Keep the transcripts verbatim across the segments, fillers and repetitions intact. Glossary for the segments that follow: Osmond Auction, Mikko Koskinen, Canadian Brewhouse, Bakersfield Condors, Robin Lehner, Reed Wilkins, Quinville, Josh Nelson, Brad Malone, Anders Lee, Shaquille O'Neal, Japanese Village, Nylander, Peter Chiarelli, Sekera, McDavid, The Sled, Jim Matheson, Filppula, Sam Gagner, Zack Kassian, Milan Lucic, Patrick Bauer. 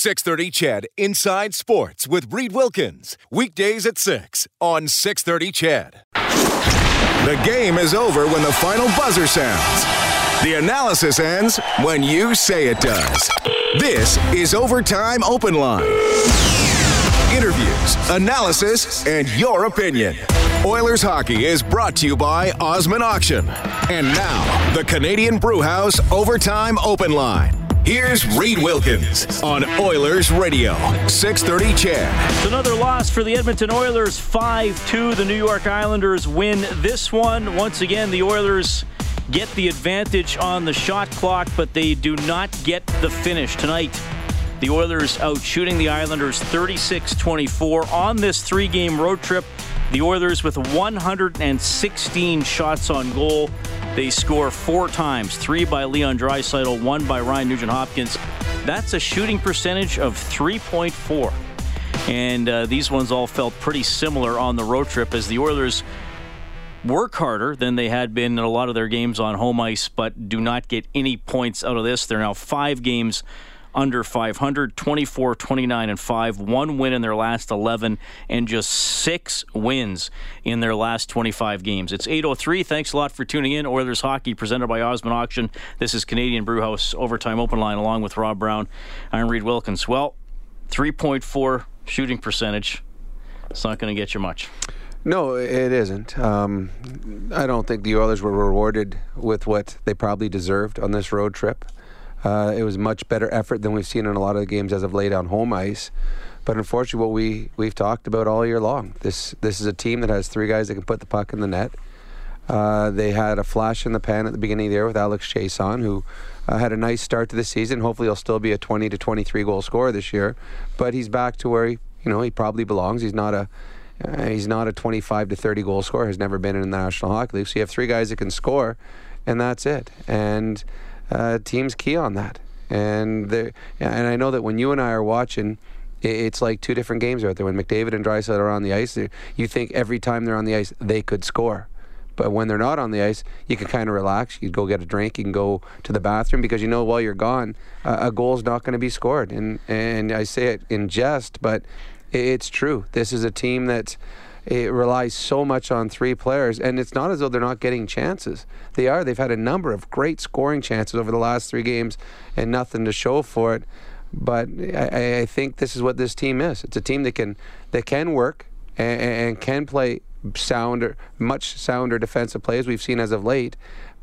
six thirty C H E D Inside Sports with Reed Wilkins. Weekdays at six on six thirty C H E D. The game is over when the final buzzer sounds. The analysis ends when you say it does. This is Overtime Open Line. Interviews, analysis, and your opinion. Oilers hockey is brought to you by Osmond Auction. And now, the Canadian Brewhouse Overtime Open Line. Here's Reed Wilkins on Oilers Radio, six thirty C H E D. It's another loss for the Edmonton Oilers, five two. The New York Islanders win this one. Once again, the Oilers get the advantage on the shot clock, but they do not get the finish. Tonight, the Oilers out shooting the Islanders thirty-six twenty-four on this three-game road trip. The Oilers with one hundred sixteen shots on goal. They score four times, three by Leon Draisaitl, one by Ryan Nugent-Hopkins. That's a shooting percentage of three point four. And uh, these ones all felt pretty similar on the road trip as the Oilers work harder than they had been in a lot of their games on home ice, but do not get any points out of this. They're now five games under five hundred, twenty-four, twenty-nine, and five, one win in their last eleven, and just six wins in their last twenty-five games. It's eight oh three. Thanks a lot for tuning in. Oilers Hockey presented by Osmond Auction. This is Canadian Brewhouse Overtime Open Line along with Rob Brown. I'm Reed Wilkins. Well, three point four shooting percentage. It's not going to get you much. No, it isn't. Um, I don't think the Oilers were rewarded with what they probably deserved on this road trip. Uh, it was much better effort than we've seen in a lot of the games as of late on home ice. But unfortunately, what we, we've talked about all year long, this this is a team that has three guys that can put the puck in the net. Uh, they had a flash in the pan at the beginning of the year with Alex Chiasson, who uh, had a nice start to the season. Hopefully, he'll still be a twenty to twenty-three goal scorer this year. But he's back to where he, you know, he probably belongs. He's not a uh, he's not a twenty-five to thirty goal scorer. Has never been in the National Hockey League. So you have three guys that can score, and that's it. And Uh, teams key on that, and and I know that when you and I are watching, it's like two different games out there. When McDavid and Draisaitl are on the ice, you think every time they're on the ice they could score, but when they're not on the ice, you can kind of relax. You go get a drink, you can go to the bathroom, because you know while you're gone, uh, a goal's not going to be scored. And and I say it in jest, but it's true. This is a team that. It relies so much on three players, and it's not as though they're not getting chances. They are. They've had a number of great scoring chances over the last three games and nothing to show for it. But I, I think this is what this team is. It's a team that can that can work and, and can play sounder, much sounder defensive plays we've seen as of late,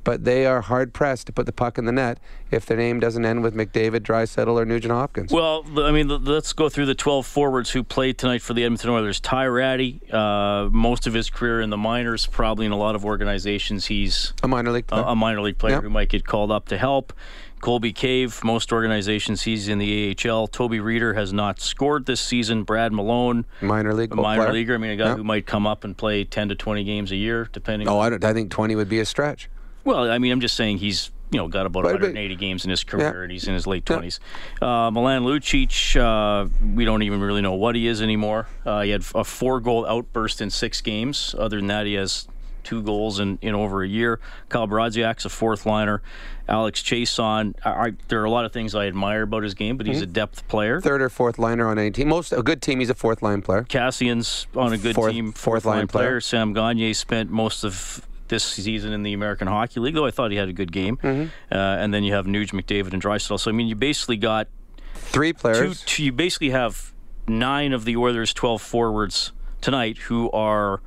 but they are hard-pressed to put the puck in the net if their name doesn't end with McDavid, Draisaitl, or Nugent-Hopkins. Well, I mean, let's go through the twelve forwards who played tonight for the Edmonton Oilers. Ty Rattie, uh, most of his career in the minors, probably in a lot of organizations, he's a minor league player, a, a minor league player yep. who might get called up to help. Colby Cave, most organizations, he's in the A H L. Toby Rieder has not scored this season. Brad Malone, minor league, minor player. leaguer. I mean, a guy yep. who might come up and play ten to twenty games a year, depending. Oh, I don't. I think twenty would be a stretch. Well, I mean, I'm just saying he's, you know, got about one hundred eighty games in his career, yeah. and he's in his late twenties. Yeah. Uh, Milan Lucic, uh, we don't even really know what he is anymore. Uh, he had a four-goal outburst in six games. Other than that, he has two goals in, in over a year. Kyle Brodziak's a fourth-liner. Alex Chiasson, I, I, there are a lot of things I admire about his game, but he's mm-hmm. a depth player. Third or fourth-liner on any team. Most, a good team, he's a fourth-line player. Kassian's on a good fourth, team, fourth-line fourth player. player. Sam Gagner spent most of this season in the American Hockey League, though I thought he had a good game. Mm-hmm. Uh, and then you have Nuge, McDavid, and Draisaitl. So, I mean, you basically got three players. Two, two, you basically have nine of the Oilers' twelve forwards tonight who are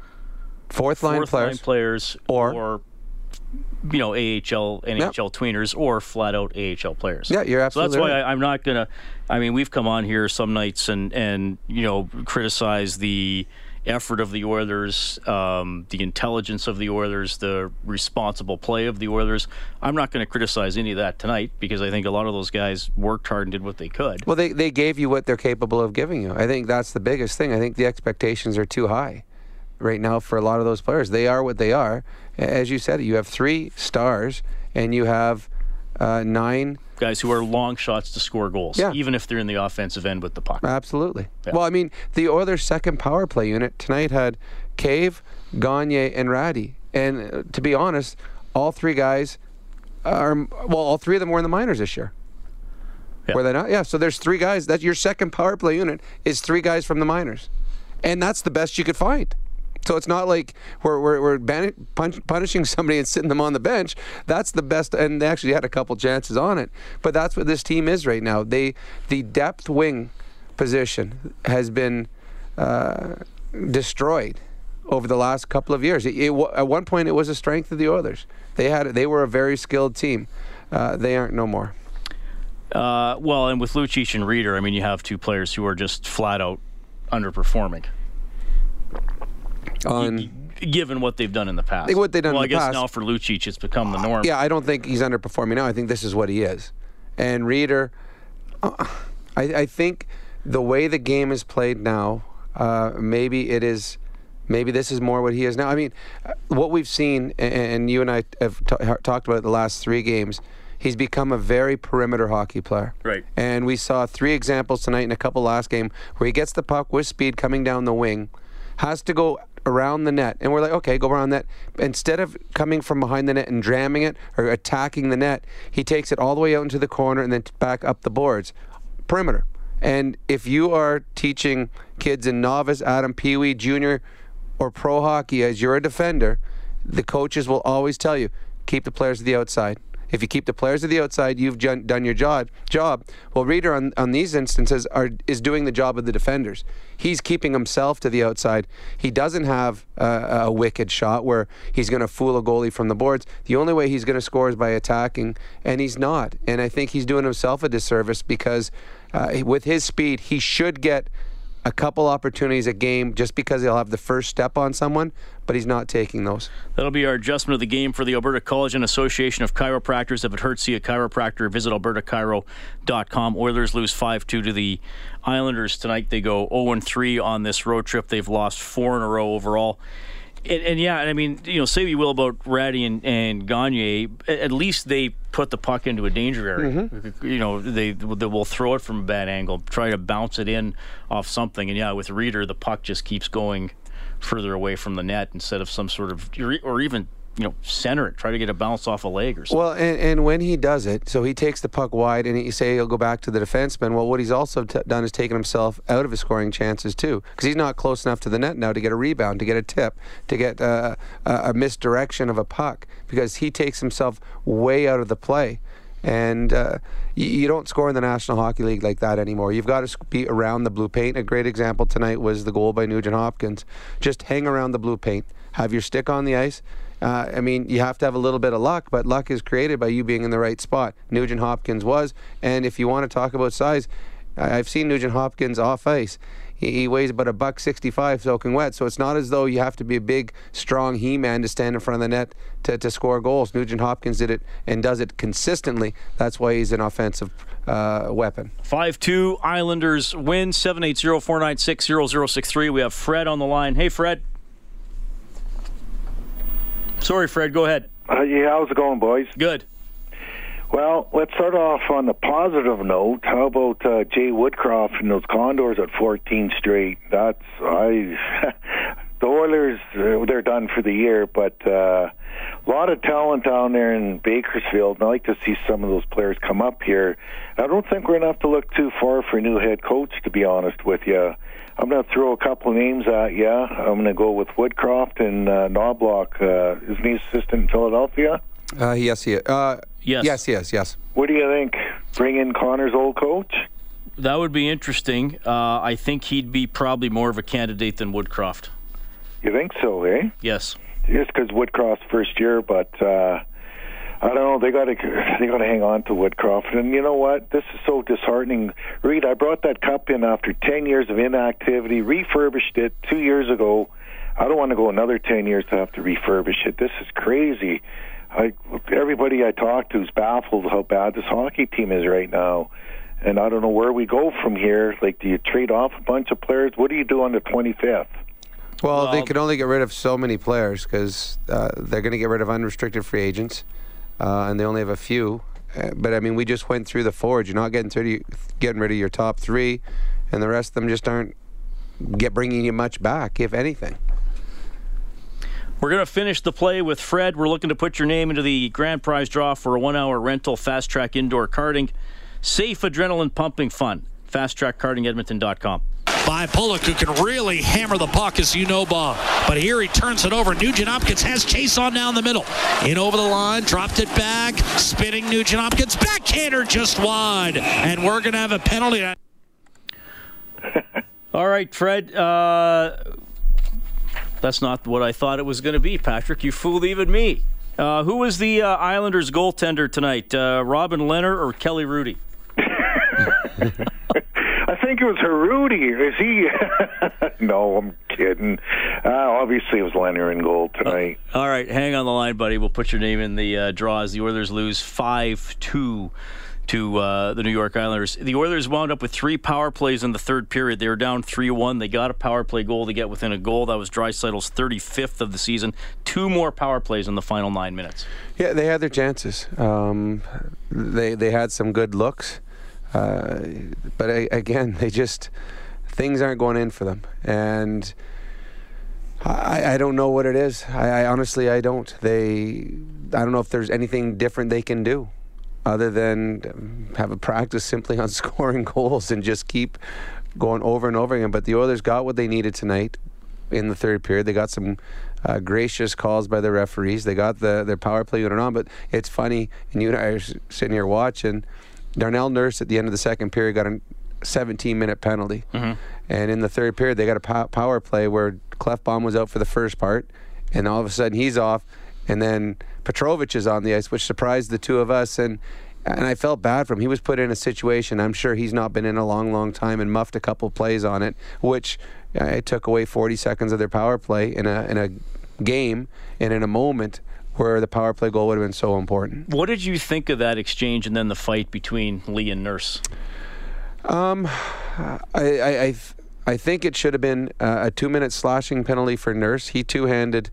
fourth line fourth players, line players or, or, you know, A H L, N H L yeah. tweeners or flat out A H L players. Yeah, you're absolutely so that's right. why I, I'm not going to, I mean, we've come on here some nights and, and you know, criticize the effort of the Oilers, um, the intelligence of the Oilers, the responsible play of the Oilers. I'm not going to criticize any of that tonight because I think a lot of those guys worked hard and did what they could. Well, they, they gave you what they're capable of giving you. I think that's the biggest thing. I think the expectations are too high right now for a lot of those players. They are what they are. As you said, you have three stars and you have uh, nine guys who are long shots to score goals, yeah. even if they're in the offensive end with the puck. Absolutely. Yeah. Well, I mean, the Oilers' second power play unit tonight had Cave, Gagner, and Rattie. And uh, to be honest, all three guys are, well, all three of them were in the minors this year. Yeah. Were they not? Yeah. So there's three guys. That your second power play unit is three guys from the minors, and that's the best you could find. So it's not like we're we're, we're banish, punch, punishing somebody and sitting them on the bench. That's the best, and they actually had a couple chances on it. But that's what this team is right now. They the depth wing position has been uh, destroyed over the last couple of years. It, it, at one point, it was a strength of the Oilers. They had they were a very skilled team. Uh, they aren't no more. Uh, well, and with Lucic and Rieder, I mean, you have two players who are just flat out underperforming. On given what they've done in the past. What they've done well, in the past. Well, I guess now for Lucic, it's become the norm. Yeah, I don't think he's underperforming now. I think this is what he is. And Rieder, uh, I, I think the way the game is played now, uh, maybe it is, maybe this is more what he is now. I mean, what we've seen, and you and I have t- talked about it the last three games, he's become a very perimeter hockey player. Right. And we saw three examples tonight and a couple last game where he gets the puck with speed coming down the wing, has to go around the net, and we're like, okay, go around that. Instead of coming from behind the net and jamming it or attacking the net, he takes it all the way out into the corner and then back up the boards. Perimeter. And if you are teaching kids in novice, Adam Peewee, junior, or pro hockey as you're a defender, the coaches will always tell you, keep the players to the outside. If you keep the players to the outside, you've done your job. Job. Well, Rieder on, on these instances are, is doing the job of the defenders. He's keeping himself to the outside. He doesn't have uh, a wicked shot where he's going to fool a goalie from the boards. The only way he's going to score is by attacking, and he's not. And I think he's doing himself a disservice because uh, with his speed, he should get a couple opportunities a game just because he'll have the first step on someone, but he's not taking those. That'll be our adjustment of the game for the Alberta College and Association of Chiropractors. If it hurts, see a chiropractor. Visit alberta chiro dot com. Oilers lose five two to the Islanders tonight. They go oh and three on this road trip. They've lost four in a row overall. And, and yeah, I mean, you know, say we will about Rattie and, and Gagner, at least they put the puck into a danger area. Mm-hmm. You know, they, they will throw it from a bad angle, try to bounce it in off something. And yeah, with Rieder, the puck just keeps going further away from the net instead of some sort of, or even, you know, center it, try to get a bounce off a leg or something. Well, and, and when he does it, so he takes the puck wide and you say he'll go back to the defenseman. Well, what he's also t- done is taken himself out of his scoring chances too, because he's not close enough to the net now to get a rebound, to get a tip, to get uh, a, a misdirection of a puck, because he takes himself way out of the play. And uh, you, you don't score in the National Hockey League like that anymore. You've got to be around the blue paint. A great example tonight was the goal by Nugent-Hopkins. Just hang around the blue paint. Have your stick on the ice. Uh, I mean, you have to have a little bit of luck, but luck is created by you being in the right spot. Nugent-Hopkins was, and if you want to talk about size, I've seen Nugent-Hopkins off ice. He, he weighs about a buck sixty-five soaking wet, so it's not as though you have to be a big, strong He-Man to stand in front of the net to, to score goals. Nugent-Hopkins did it and does it consistently. That's why he's an offensive uh, weapon. five two, Islanders win, seven eight zero, four nine six, zero zero six three. We have Fred on the line. Hey, Fred. Sorry, Fred, go ahead. Uh, yeah, how's it going, boys? Good. Well, let's start off on the positive note. How about uh, Jay Woodcroft and those Condors at fourteen straight? That's I. The Oilers, they're done for the year, but a uh, lot of talent down there in Bakersfield, and I like to see some of those players come up here. I don't think we're going to have to look too far for a new head coach, to be honest with you. I'm going to throw a couple of names at you. I'm going to go with Woodcroft and uh, Knobloch. Uh, isn't he assistant in Philadelphia? Uh, yes, he is. Uh, yes. yes, he is, yes. What do you think? Bring in Connor's old coach? That would be interesting. Uh, I think he'd be probably more of a candidate than Woodcroft. You think so, eh? Yes. Just because Woodcroft's first year, but uh, I don't know. They got to they got to hang on to Woodcroft, and you know what? This is so disheartening. Reed, I brought that cup in after ten years of inactivity, refurbished it two years ago. I don't want to go another ten years to have to refurbish it. This is crazy. I, everybody I talk to is baffled how bad this hockey team is right now, and I don't know where we go from here. Like, do you trade off a bunch of players? What do you do on the twenty-fifth? Well, well, they can only get rid of so many players because uh, they're going to get rid of unrestricted free agents, uh, and they only have a few. Uh, but, I mean, we just went through the forwards. You're not getting thirty, getting rid of your top three, and the rest of them just aren't get bringing you much back, if anything. We're going to finish the play with Fred. We're looking to put your name into the grand prize draw for a one-hour rental fast-track indoor karting. Safe, adrenaline-pumping fun. fast track karting edmonton dot com. By Pollock, who can really hammer the puck, as you know, Bob. But here he turns it over. Nugent-Hopkins has Chiasson down the middle. In over the line, dropped it back. Spinning Nugent-Hopkins. Backhander just wide. And we're going to have a penalty. All right, Fred. Uh, that's not what I thought it was going to be, Patrick. You fooled even me. Uh, who was the uh, Islanders goaltender tonight? Uh, Robin Lehner or Kelly Rudy? I think it was Harudi. Is he? No, I'm kidding. Uh, obviously, it was Lehner in goal tonight. Uh, all right, hang on the line, buddy. We'll put your name in the uh, draw as the Oilers lose five two to uh, the New York Islanders. The Oilers wound up with three power plays in the third period. They were down three one. They got a power play goal to get within a goal. That was Draisaitl's thirty-fifth of the season. Two more power plays in the final nine minutes. Yeah, they had their chances. Um, they they had some good looks. Uh, but I, again, they just, things aren't going in for them. And I, I don't know what it is. I, I honestly, I don't. They, I don't know if there's anything different they can do other than have a practice simply on scoring goals and just keep going over and over again. But the Oilers got what they needed tonight in the third period. They got some uh, gracious calls by the referees. They got the their power play unit on. But it's funny, and you and I are sitting here watching. Darnell Nurse at the end of the second period got a seventeen minute penalty. Mm-hmm. And in the third period, they got a pow- power play where Klefbom was out for the first part, and all of a sudden he's off, and then Petrovic is on the ice, which surprised the two of us. And and I felt bad for him. He was put in a situation I'm sure he's not been in a long, long time and muffed a couple plays on it, which I took away forty seconds of their power play in a in a game and in a moment where the power play goal would have been so important. What did you think of that exchange and then the fight between Lee and Nurse? Um, I, I, I, I think it should have been uh, a two-minute slashing penalty for Nurse. He two-handed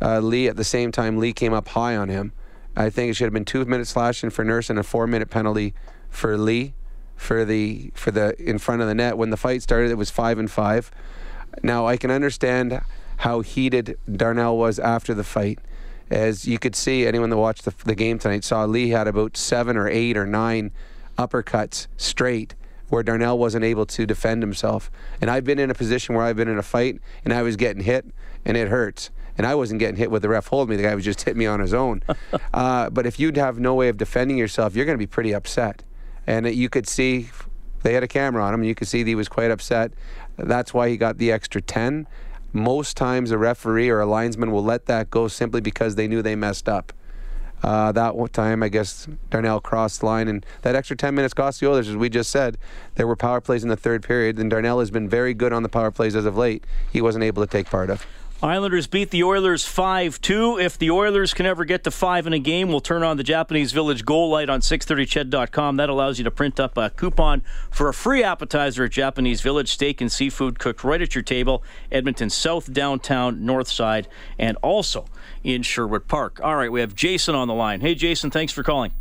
uh, Lee at the same time. Lee came up high on him. I think it should have been two-minute slashing for Nurse and a four-minute penalty for Lee for the for the in front of the net. When the fight started, it was five and five. Now I can understand how heated Darnell was after the fight. As you could see, anyone that watched the, the game tonight saw Lee had about seven or eight or nine uppercuts straight where Darnell wasn't able to defend himself. And I've been in a position where I've been in a fight and I was getting hit and it hurts. And I wasn't getting hit with the ref holding me. The guy was just hitting me on his own. uh, but if you'd have no way of defending yourself, you're going to be pretty upset. And you could see they had a camera on him and you could see that he was quite upset. That's why he got the extra ten. Most times a referee or a linesman will let that go simply because they knew they messed up. Uh, that one time, I guess, Darnell crossed the line, and that extra ten minutes cost the Oilers, as we just said. There were power plays in the third period, and Darnell has been very good on the power plays as of late. He wasn't able to take part of. Islanders beat the Oilers five two. If the Oilers can ever get to five in a game, we'll turn on the Japanese Village goal light on six thirty C H E D dot com. That allows you to print up a coupon for a free appetizer at Japanese Village. Steak and seafood cooked right at your table. Edmonton South, Downtown, North Side, and also in Sherwood Park. All right, we have Jason on the line. Hey, Jason, thanks for calling.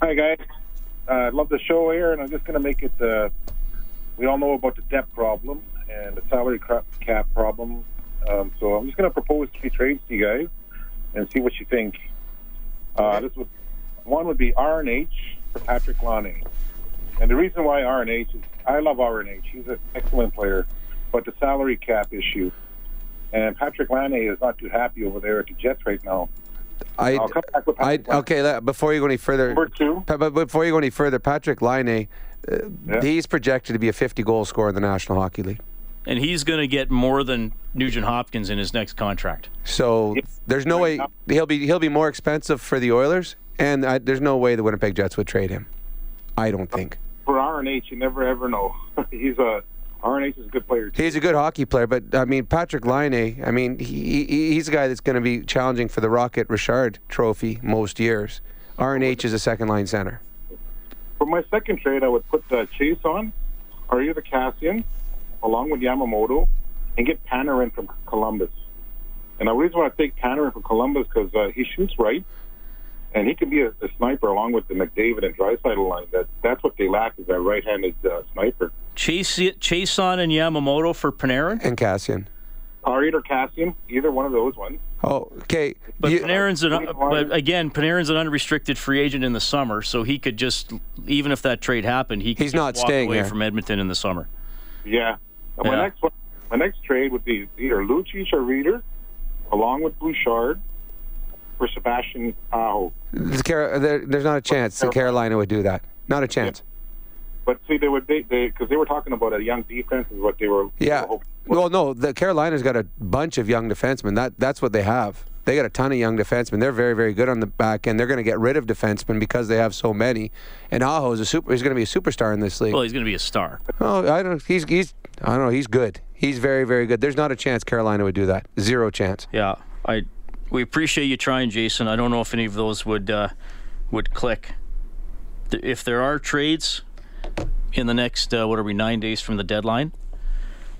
Hi, guys. I uh, love the show here, and I'm just going to make it uh, we all know about the debt problem and the salary cap problem. Um, so I'm just going to propose three trades to you guys and see what you think. Uh, this would, one would be R N H for Patrick Laine. And the reason why R N H is, I love R N H. He's an excellent player. But the salary cap issue. And Patrick Laine is not too happy over there at the Jets right now. I, I'll come back with Patrick I, okay, that, before you go any further. Number two. But before you go any further, Patrick Laine, uh, yeah. he's projected to be a fifty goal scorer in the National Hockey League. And he's going to get more than Nugent-Hopkins in his next contract. So there's no way he'll be he'll be more expensive for the Oilers, and I, there's no way the Winnipeg Jets would trade him. I don't think. For R N H, you never ever know. he's a R N H is a good player. Too. He's a good hockey player, but I mean Patrick Laine. I mean he, he he's a guy that's going to be challenging for the Rocket Richard Trophy most years. R N H is a second line center. For my second trade, I would put the Chiasson or either Kassian, along with Yamamoto, and get Panarin from Columbus. And the reason why I take Panarin from Columbus because uh, he shoots right, and he can be a, a sniper along with the McDavid and Draisaitl line. That that's what they lack is that right-handed uh, sniper. Chiasson and Yamamoto for Panarin and Kassian. Rieder or Kassian, either one of those ones. Oh, okay. But you, Panarin's an, uh, but again, Panarin's an unrestricted free agent in the summer, so he could just, even if that trade happened, he could he's not walk staying away there. From Edmonton in the summer. Yeah. And yeah. My next one, my next trade would be either Lucic or Rieder, along with Bouchard, for Sebastian Aho. Car- there, there's not a chance that Carolina would do that. Not a chance. Yeah. But see, they would, because they, they, they were talking about a young defense is what they were. Yeah. They were hoping. Well, no, the Carolina's got a bunch of young defensemen. That that's what they have. They got a ton of young defensemen. They're very, very good on the back end. They're going to get rid of defensemen because they have so many. And Aho is a super. He's going to be a superstar in this league. Well, he's going to be a star. Oh, I don't. He's he's. I don't know. He's good. He's very, very good. There's not a chance Carolina would do that. Zero chance. Yeah. I. We appreciate you trying, Jason. I don't know if any of those would uh, would click. If there are trades in the next, uh, what are we, nine days from the deadline?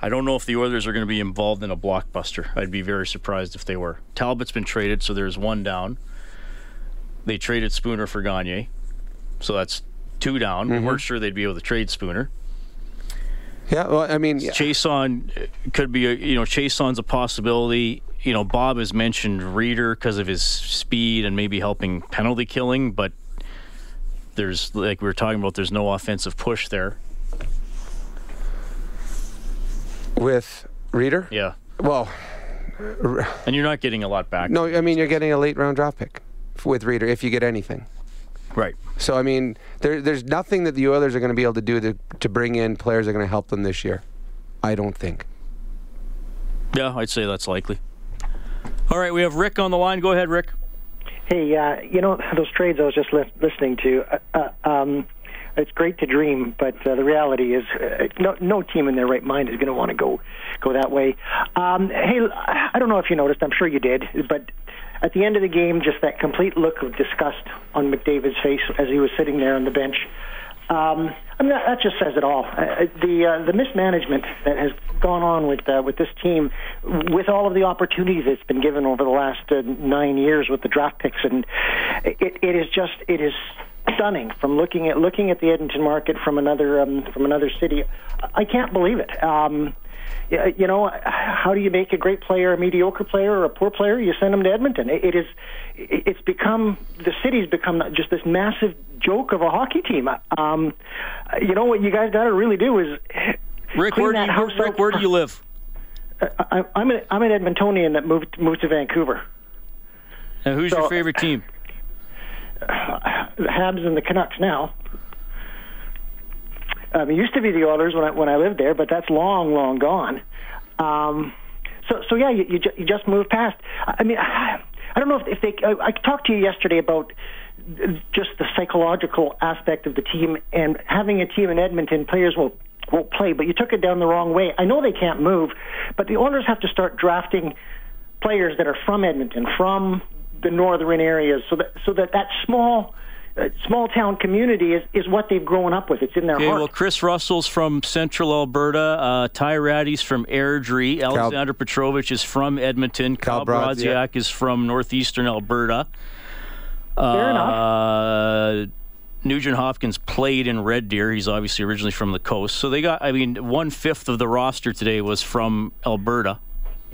I don't know if the Oilers are going to be involved in a blockbuster. I'd be very surprised if they were. Talbot's been traded, so there's one down. They traded Spooner for Gagner, so that's two down. Mm-hmm. We weren't sure they'd be able to trade Spooner. Yeah, well, I mean... Yeah. Chiasson could be, a, you know, Chiasson's a possibility. You know, Bob has mentioned Rieder because of his speed and maybe helping penalty killing, but there's, like we were talking about, there's no offensive push there. With Rieder? Yeah. Well. And you're not getting a lot back. No, I mean, you're getting a late round draft pick with Rieder, if you get anything. Right. So, I mean, there, there's nothing that the Oilers are going to be able to do to, to bring in players that are going to help them this year. I don't think. Yeah, I'd say that's likely. All right, we have Rick on the line. Go ahead, Rick. Hey, uh, you know, those trades I was just li- listening to, uh, uh, um, it's great to dream, but uh, the reality is uh, no, no team in their right mind is going to want to go go that way. Um, hey, I don't know if you noticed, I'm sure you did, but at the end of the game, just that complete look of disgust on McDavid's face as he was sitting there on the bench. Um, I mean, that, that just says it all. Uh, the uh, the mismanagement that has gone on with uh, with this team, with all of the opportunities that's been given over the last uh, nine years with the draft picks, and it, it is just it is. stunning from looking at looking at the Edmonton market from another um, from another city. I can't believe it. Um, you know, how do you make a great player a mediocre player or a poor player? You send them to Edmonton. It, it is. It's become the city's become just this massive joke of a hockey team. Um, you know what you guys got to really do is Rick, clean where that do you, house Rick, out. Where do you live? I, I'm an I'm an Edmontonian that moved moved to Vancouver. And who's so, your favorite team? The Habs and the Canucks now. Um, it used to be the Oilers when I when I lived there, but that's long, long gone. Um, so, so yeah, you you, ju- you just move past. I mean, I, I don't know if, if they. I, I talked to you yesterday about just the psychological aspect of the team and having a team in Edmonton. Players will won't play, but you took it down the wrong way. I know they can't move, but the Oilers have to start drafting players that are from Edmonton, from the northern areas, so that so that that small uh, small town community is, is what they've grown up with. It's in their okay, heart. Well, Chris Russell's from Central Alberta. Uh, Ty Rattie's from Airdrie. Alexander Cal- Petrovic is from Edmonton. Kyle Brodziak is from northeastern Alberta. Fair uh, enough. Nugent-Hopkins played in Red Deer. He's obviously originally from the coast. So they got, I mean, one-fifth of the roster today was from Alberta.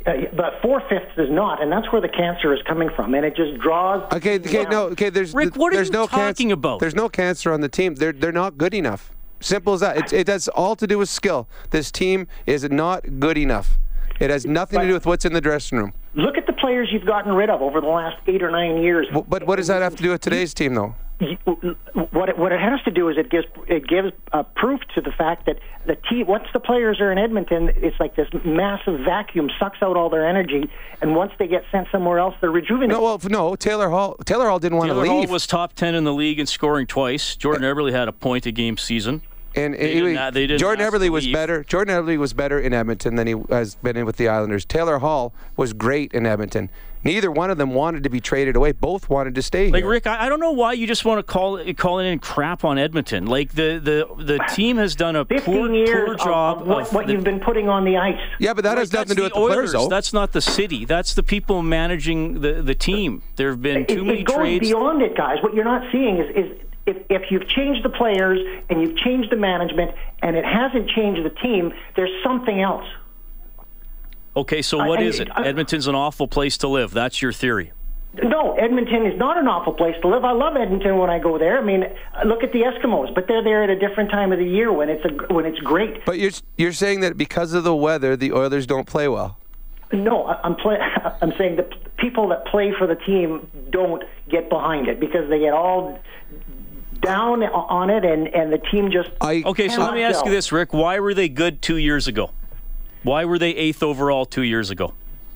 Uh, but four-fifths is not, and that's where the cancer is coming from, and it just draws... Okay, okay, no, okay, there's... Rick, what there's are you no talking canc- about? There's no cancer on the team. They're, they're not good enough. Simple as that. It, it has all to do with skill. This team is not good enough. It has nothing but, to do with what's in the dressing room. Look at the players you've gotten rid of over the last eight or nine years. Well, but what does that have to do with today's team, though? What it, what it has to do is it gives it gives uh, proof to the fact that the team, once the players are in Edmonton, it's like this massive vacuum sucks out all their energy, and once they get sent somewhere else, they're rejuvenated. No, well, no, Taylor Hall Taylor Hall didn't want Taylor to leave. Taylor Hall was top ten in the league in scoring twice. Jordan Eberle had a point a game season. And they it, did not, they did Jordan Eberle was better. Jordan Eberle was better in Edmonton than he has been in with the Islanders. Taylor Hall was great in Edmonton. Neither one of them wanted to be traded away. Both wanted to stay like, here. Like Rick, I, I don't know why you just want to call call in crap on Edmonton. Like the the, the team has done a poor, poor job of what, of what the, you've been putting on the ice. Yeah, but that right, has nothing to do with the, the players. Though. That's not the city. That's the people managing the, the team. There have been too it, many it goes trades. Beyond it, guys. What you're not seeing is is. If, if you've changed the players and you've changed the management and it hasn't changed the team, there's something else. Okay, so what I, is it? I, Edmonton's an awful place to live. That's your theory. No, Edmonton is not an awful place to live. I love Edmonton when I go there. I mean, look at the Eskimos, but they're there at a different time of the year when it's a, when it's great. But you're you're saying that because of the weather, the Oilers don't play well. No, I'm play, I'm saying the people that play for the team don't get behind it because they get all down on it, and, and the team just... I, okay, so let me ask you this, Rick. Why were they good two years ago? Why were they eighth overall two years ago?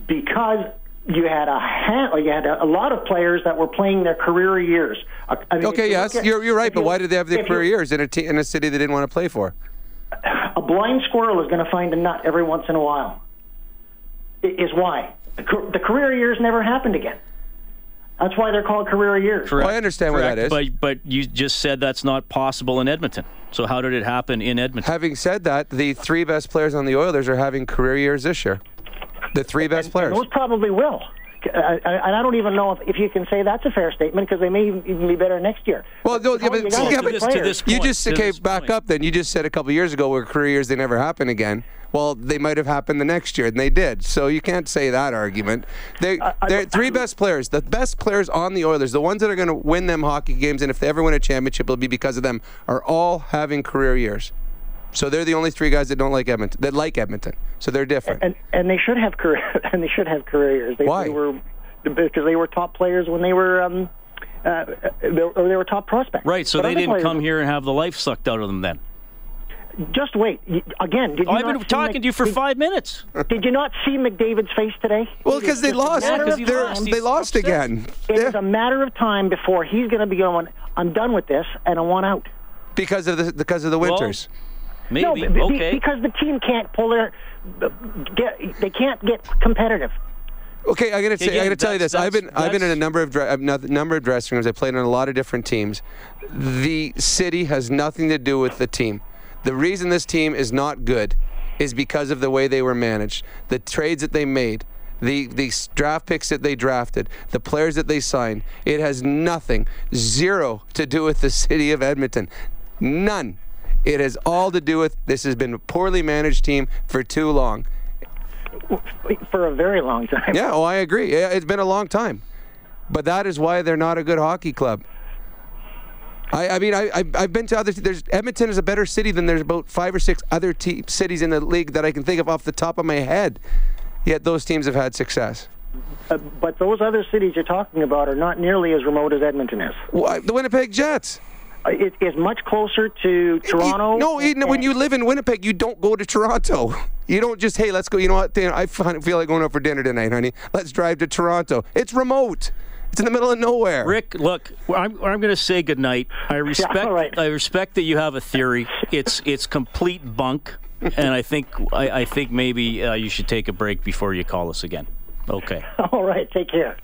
Because you had a ha- you had a, a lot of players that were playing their career years. I mean, okay, yes, at, you're, you're right, but you, why did they have their career you, years in a, t- in a city they didn't want to play for? A blind squirrel is going to find a nut every once in a while. Is why the career years never happened again. That's why they're called career years. Correct. Well, I understand where that is. But but you just said that's not possible in Edmonton. So how did it happen in Edmonton? Having said that, the three best players on the Oilers are having career years this year. The three best and, players. And those probably will. I, I, I don't even know if, if you can say that's a fair statement because they may even be better next year. Well, no, yeah, but, you, yeah, but this, this point, you just okay, back point. up then. You just said a couple years ago where career years, they never happen again. Well, they might have happened the next year, and they did. So you can't say that argument. They, I, I, they're three best players. The best players on the Oilers, the ones that are going to win them hockey games, and if they ever win a championship, it'll be because of them, are all having career years. So they're the only three guys that don't like Edmonton. That like Edmonton. So they're different. And and they should have career. And they should have career years. They, Why? They were, because they were top players when they were, um, uh, they, or they were top prospects. Right. So but they didn't players, come here and have the life sucked out of them then. Just wait. Again, did you oh, I've been talking Mc- to you for did, five minutes. Did you not see McDavid's face today? Well, because they lost. Yeah, cause lost. They lost upset. again. It's yeah. a matter of time before he's going to be going, I'm done with this, and I want out. Because of the because of the winters. Well, maybe. No, b- okay. b- because the team can't pull their... B- get, they can't get competitive. Okay, I gotta, say, yeah, I gotta tell you this. I've been I've been in a number of dre- number of dressing rooms. I played in a lot of different teams. The city has nothing to do with the team. The reason this team is not good is because of the way they were managed, the trades that they made, the the draft picks that they drafted, the players that they signed. It has nothing, zero to do with the city of Edmonton. None. It has all to do with this has been a poorly managed team for too long. For a very long time. Yeah, oh, I agree. It's been a long time. But that is why they're not a good hockey club. I, I mean, I, I've been to other... There's, Edmonton is a better city than there's about five or six other te- cities in the league that I can think of off the top of my head. Yet those teams have had success. Uh, but those other cities you're talking about are not nearly as remote as Edmonton is. Well, the Winnipeg Jets. It is much closer to Toronto. It, no, it, when you live in Winnipeg, you don't go to Toronto. You don't just, hey, let's go. You know what? I feel like going out for dinner tonight, honey. Let's drive to Toronto. It's remote. It's in the middle of nowhere. Rick, look, I'm, I'm going to say goodnight. I respect. Yeah, all right. I respect that you have a theory. It's it's complete bunk, and I think I, I think maybe uh, you should take a break before you call us again. Okay. All right. Take care.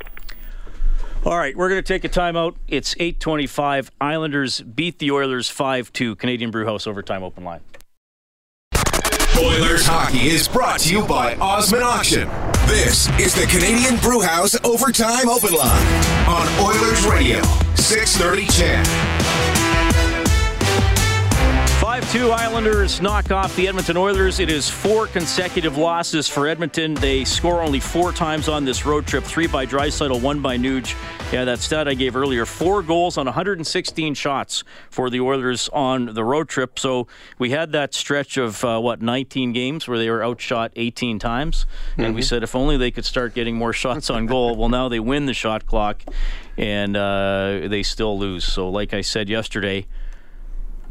All right, we're going to take a timeout. It's eight twenty-five. Islanders beat the Oilers five two. Canadian Brewhouse Overtime Open Line. Oilers Hockey is brought to you by Osmond Auction. This is the Canadian Brewhouse Overtime Open Line on Oilers Radio, six thirty C H E D. five two Islanders knock off the Edmonton Oilers. It is four consecutive losses for Edmonton. They score only four times on this road trip, three by Draisaitl, one by Nuge. Yeah, that stat I gave earlier, four goals on one hundred sixteen shots for the Oilers on the road trip. So we had that stretch of, uh, what, nineteen games where they were outshot eighteen times. And mm-hmm. we said if only they could start getting more shots on goal. Well, now they win the shot clock and uh, they still lose. So like I said yesterday,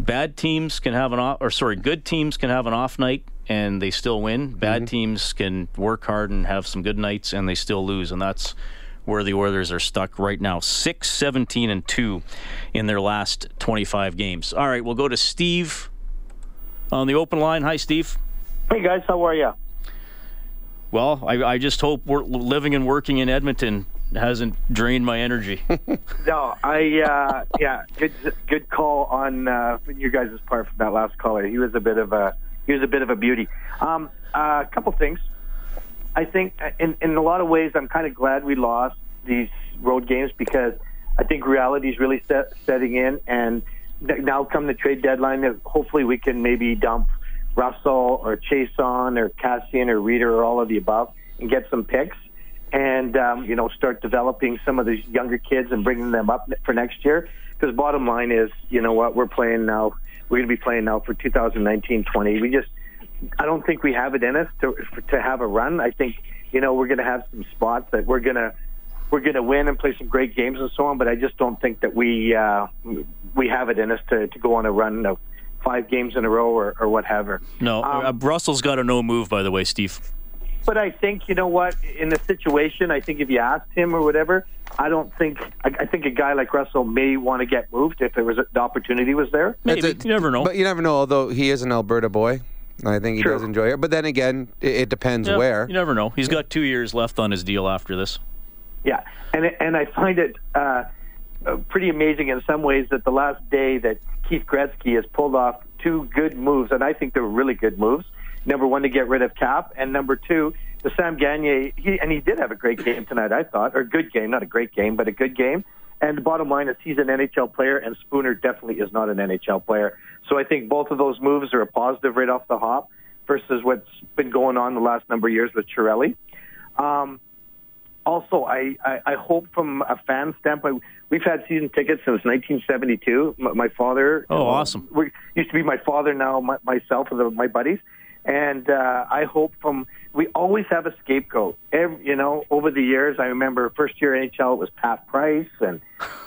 Bad teams can have an off, or sorry, good teams can have an off night and they still win. Bad mm-hmm. teams can work hard and have some good nights and they still lose. And that's where the Oilers are stuck right now. six, seventeen, and two in their last twenty-five games. All right, we'll go to Steve on the open line. Hi, Steve. Hey, guys. How are you? Well, I, I just hope we're living and working in Edmonton hasn't drained my energy. no, I, uh, yeah, good, good call on uh, you guys' part from that last caller. He was a bit of a, he was a bit of a beauty. Um, uh, a couple things. I think in, in a lot of ways, I'm kind of glad we lost these road games because I think reality is really set, setting in, and now come the trade deadline, hopefully we can maybe dump Russell or Chiasson or Kassian or Rieder or all of the above and get some picks and, um, you know, start developing some of these younger kids and bringing them up for next year. Because bottom line is, you know what, we're playing now. We're going to be playing now for two thousand nineteen twenty. We just, I don't think we have it in us to to have a run. I think, you know, we're going to have some spots that we're going to we're going to win and play some great games and so on. But I just don't think that we uh, we have it in us to, to go on a run of five games in a row or, or whatever. No, um, Russell's got a no move, by the way, Steve. But I think, you know what, in the situation, I think if you asked him or whatever, I don't think, I, I think a guy like Russell may want to get moved if there was a, the opportunity was there. Maybe. A, you never know. But you never know, although he is an Alberta boy. I think he True. does enjoy it. But then again, it, it depends yeah, where. You never know. He's got two years left on his deal after this. Yeah, and and I find it uh, pretty amazing in some ways that the last day that Keith Gretzky has pulled off two good moves, and I think they're really good moves. Number one, to get rid of Cap, and number two, the Sam Gagner, he, and he did have a great game tonight, I thought, or good game, not a great game, but a good game. And the bottom line is he's an N H L player, and Spooner definitely is not an N H L player. So I think both of those moves are a positive right off the hop versus what's been going on the last number of years with Chiarelli. Um, also, I, I, I hope from a fan standpoint, we've had season tickets since nineteen seventy-two. My, my father... Oh, awesome. Um, we, used to be my father, now my, myself and the, my buddies. And uh, I hope from... We always have a scapegoat. Every, you know, over the years, I remember first year N H L, it was Pat Price and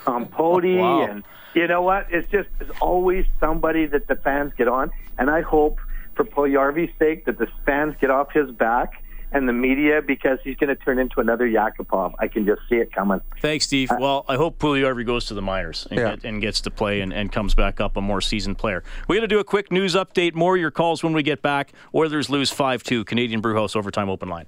Tom Pody. Wow. And you know what? It's just there's always somebody that the fans get on. And I hope for Puljujarvi's sake that the fans get off his back and the media, because he's going to turn into another Yakupov. I can just see it coming. Thanks, Steve. Uh, well, I hope Puljujarvi goes to the minors and, yeah. get, and gets to play and, and comes back up a more seasoned player. We're going to do a quick news update. More of your calls when we get back. Oilers lose five two. Canadian Brewhouse Overtime Open Line.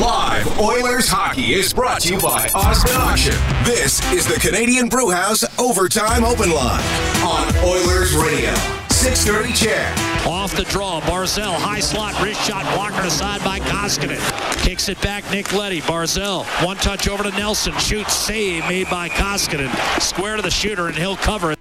Live Oilers hockey is brought to you by Osmond Auction. This is the Canadian Brewhouse Overtime Open Line on Oilers Radio. six thirty C H E D. Off the draw, Barzal, high slot, wrist shot, blocker aside by Koskinen. Kicks it back, Nick Leddy, Barzal, one touch over to Nelson, shoots, save made by Koskinen. Square to the shooter, and he'll cover it.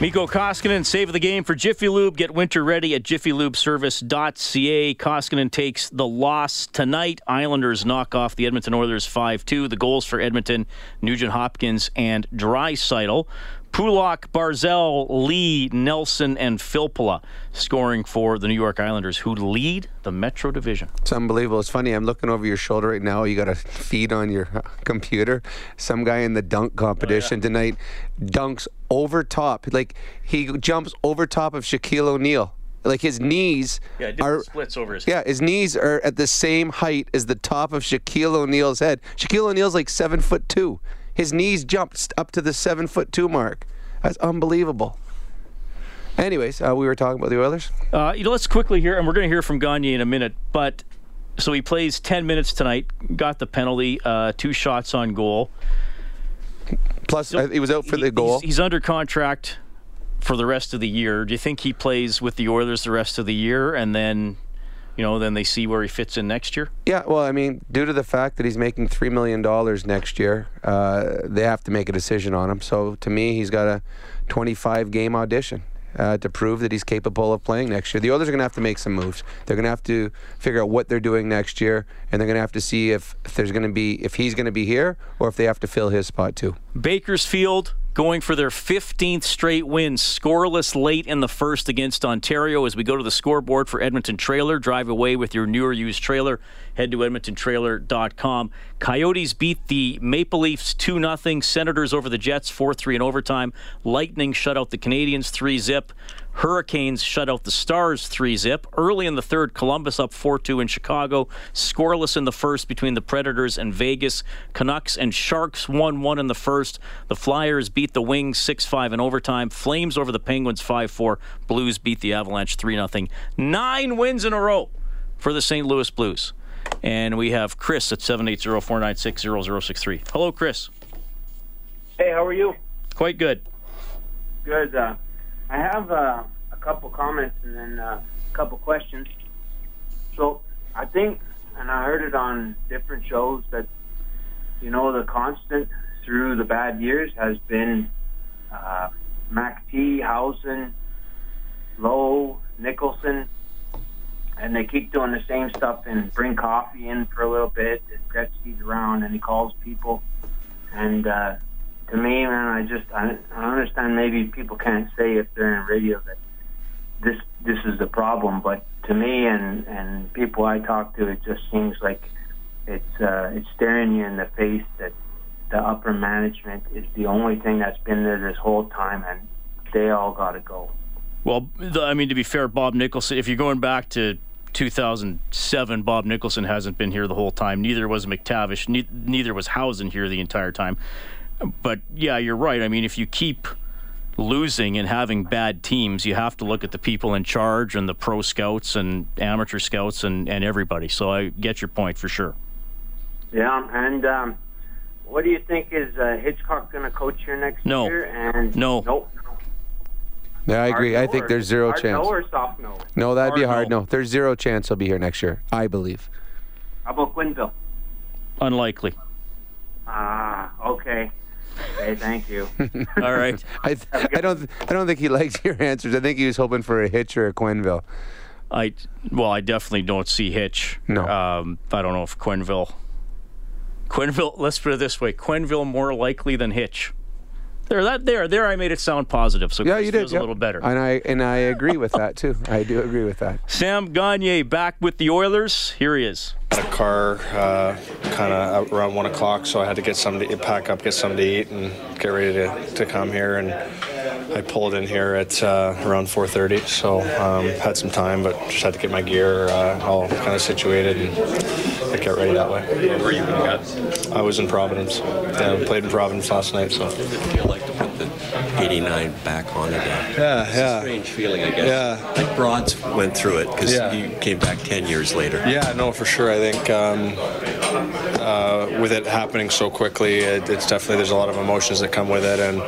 Mikko Koskinen, save of the game for Jiffy Lube. Get winter ready at jiffy lube service dot c a. Koskinen takes the loss tonight. Islanders knock off the Edmonton Oilers five two. The goals for Edmonton, Nugent-Hopkins and Draisaitl. Pulak, Barzal, Lee, Nelson, and Filppula scoring for the New York Islanders, who lead the Metro Division. It's unbelievable. It's funny. I'm looking over your shoulder right now. You got to feed on your computer. Some guy in the dunk competition oh, yeah. tonight dunks over top. Like, he jumps over top of Shaquille O'Neal. Like, his knees yeah, are splits over his head. Yeah, his knees are at the same height as the top of Shaquille O'Neal's head. Shaquille O'Neal's like seven foot two. His knees jumped up to the seven foot two mark. That's unbelievable. Anyways, uh, we were talking about the Oilers. Uh, you know, let's quickly hear, and we're going to hear from Gagner in a minute. But so he plays ten minutes tonight. Got the penalty, uh, two shots on goal. Plus, so, uh, he was out for he, the goal. He's, he's under contract for the rest of the year. Do you think he plays with the Oilers the rest of the year, and then? You know, then they see where he fits in next year? Yeah, well, I mean, due to the fact that he's making three million dollars next year, uh, they have to make a decision on him. So, to me, he's got a twenty-five game audition uh, to prove that he's capable of playing next year. The Oilers are going to have to make some moves. They're going to have to figure out what they're doing next year, and they're going to have to see if, if there's going to be if he's going to be here or if they have to fill his spot too. Bakersfield going for their fifteenth straight win, scoreless late in the first against Ontario. As we go to the scoreboard for Edmonton Trailer, drive away with your newer used trailer. Head to edmonton trailer dot com. Coyotes beat the Maple Leafs two nothing. Senators over the Jets four three in overtime. Lightning shut out the Canadiens three zip. Hurricanes shut out the Stars three zip. Early in the third, Columbus up four two in Chicago. Scoreless in the first between the Predators and Vegas. Canucks and Sharks one one in the first. The Flyers beat the Wings six five in overtime. Flames over the Penguins five four. Blues beat the Avalanche three nothing. Nine wins in a row for the Saint Louis Blues. And we have Chris at seven eight zero, four nine six, zero zero six three. Hello, Chris. Hey, how are you? Quite good. Good, uh... I have uh, a couple comments and then uh, a couple questions. So I think, and I heard it on different shows, that, you know, the constant through the bad years has been uh, McT, Housen, Lowe, Nicholson, and they keep doing the same stuff and bring coffee in for a little bit. And Gretzky's around, and he calls people. And uh, to me, man, I just I, I understand maybe people can't say if they're in radio that this this is the problem, but to me and, and people I talk to, it just seems like it's uh, it's staring you in the face that the upper management is the only thing that's been there this whole time, and they all got to go. Well, I mean, to be fair, Bob Nicholson, if you're going back to two thousand seven, Bob Nicholson hasn't been here the whole time. Neither was McTavish. Ne- neither was Hausen here the entire time. But, yeah, you're right. I mean, if you keep losing and having bad teams, you have to look at the people in charge and the pro scouts and amateur scouts and, and everybody. So I get your point for sure. Yeah, and um, what do you think? Is uh, Hitchcock going to coach here next no. year? And no. Nope. Yeah, I agree. I think there's zero hard chance. Hard no or soft no? No, that'd hard be hard no. no. There's zero chance he'll be here next year, I believe. How about Quinville? Unlikely. Ah, okay. Okay, thank you. All right. I th- I don't I don't think he likes your answers. I think he was hoping for a Hitch or a Quinville. I well, I definitely don't see Hitch. No. Um, I don't know if Quinville. Quinville. Let's put it this way: Quinville more likely than Hitch. There, that there, there. I made it sound positive, so yeah, Chris you did, feels yeah. a little better. And I and I agree with that too. I do agree with that. Sam Gagner back with the Oilers. Here he is. Got a car, uh, kind of around one o'clock, so I had to get something to pack up, get something to eat, and get ready to, to come here. And I pulled in here at uh, around four thirty, so um, had some time, but just had to get my gear uh, all kind of situated and I get ready that way. Where you at? I was in Providence. Yeah, I played in Providence last night, so. eighty-nine back on again. Yeah, it's yeah. a strange feeling, I guess. Yeah. Like Brod's went through it because yeah. you came back ten years later. Yeah, no, for sure. I think um, uh, with it happening so quickly, it, it's definitely, there's a lot of emotions that come with it. And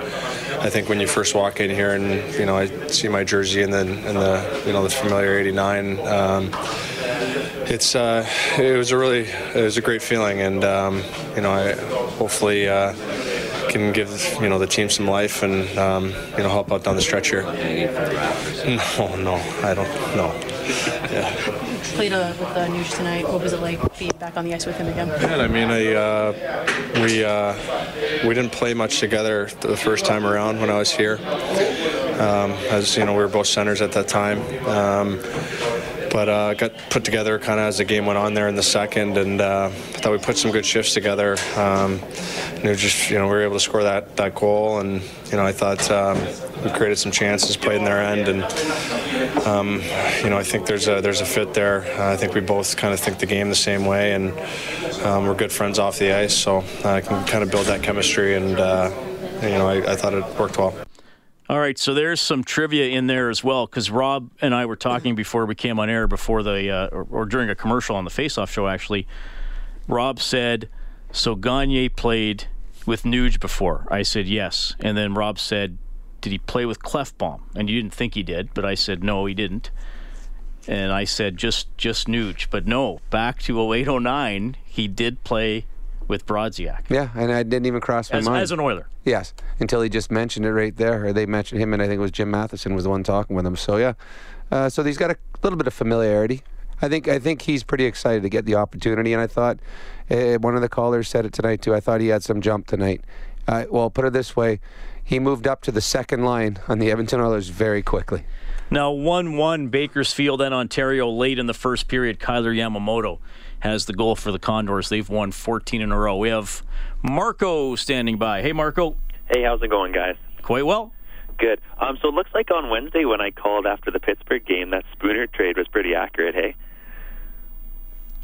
I think when you first walk in here and, you know, I see my jersey and then, and the, you know, the familiar eighty-nine, um, it's, uh, it was a really, it was a great feeling. And, um, you know, I hopefully, uh, can give you know the team some life and um, you know help out down the stretch here. No, no, I don't know. Yeah. Played uh, with uh, Nugent tonight. What was it like being back on the ice with him again? Yeah, I mean, I uh, we uh, we didn't play much together the first time around when I was here. Um, as you know, we were both centers at that time. Um, But uh, got put together kind of as the game went on there in the second, and uh, I thought we put some good shifts together. Um, and just you know we were able to score that, that goal, and you know I thought um, we created some chances, played in their end, and um, you know I think there's a there's a fit there. Uh, I think we both kind of think the game the same way, and um, we're good friends off the ice, so I uh, can kind of build that chemistry, and uh, you know I, I thought it worked well. All right, so there's some trivia in there as well, because Rob and I were talking before we came on air, before the uh, or, or during a commercial on the Face-Off show, actually. Rob said, so Gagner played with Nuge before. I said, yes. And then Rob said, did he play with Klefbom? And you didn't think he did, but I said, no, he didn't. And I said, just just Nuge. But no, back to oh eight oh nine, he did play with Brodziak. Yeah, and I didn't even cross my as, mind. As an Oiler. Yes, until he just mentioned it right there. Or they mentioned him, and I think it was Jim Matheson was the one talking with him. So, yeah. Uh, so he's got a little bit of familiarity. I think I think he's pretty excited to get the opportunity, and I thought, uh, one of the callers said it tonight, too, I thought he had some jump tonight. Uh, well, put it this way, he moved up to the second line on the Edmonton Oilers very quickly. Now, one one Bakersfield and Ontario late in the first period, Kailer Yamamoto has the goal for the Condors. They've won fourteen in a row. We have Marco standing by. Hey, Marco. Hey, how's it going, guys? Quite well. Good. Um, so it looks like on Wednesday when I called after the Pittsburgh game, that Spooner trade was pretty accurate, hey?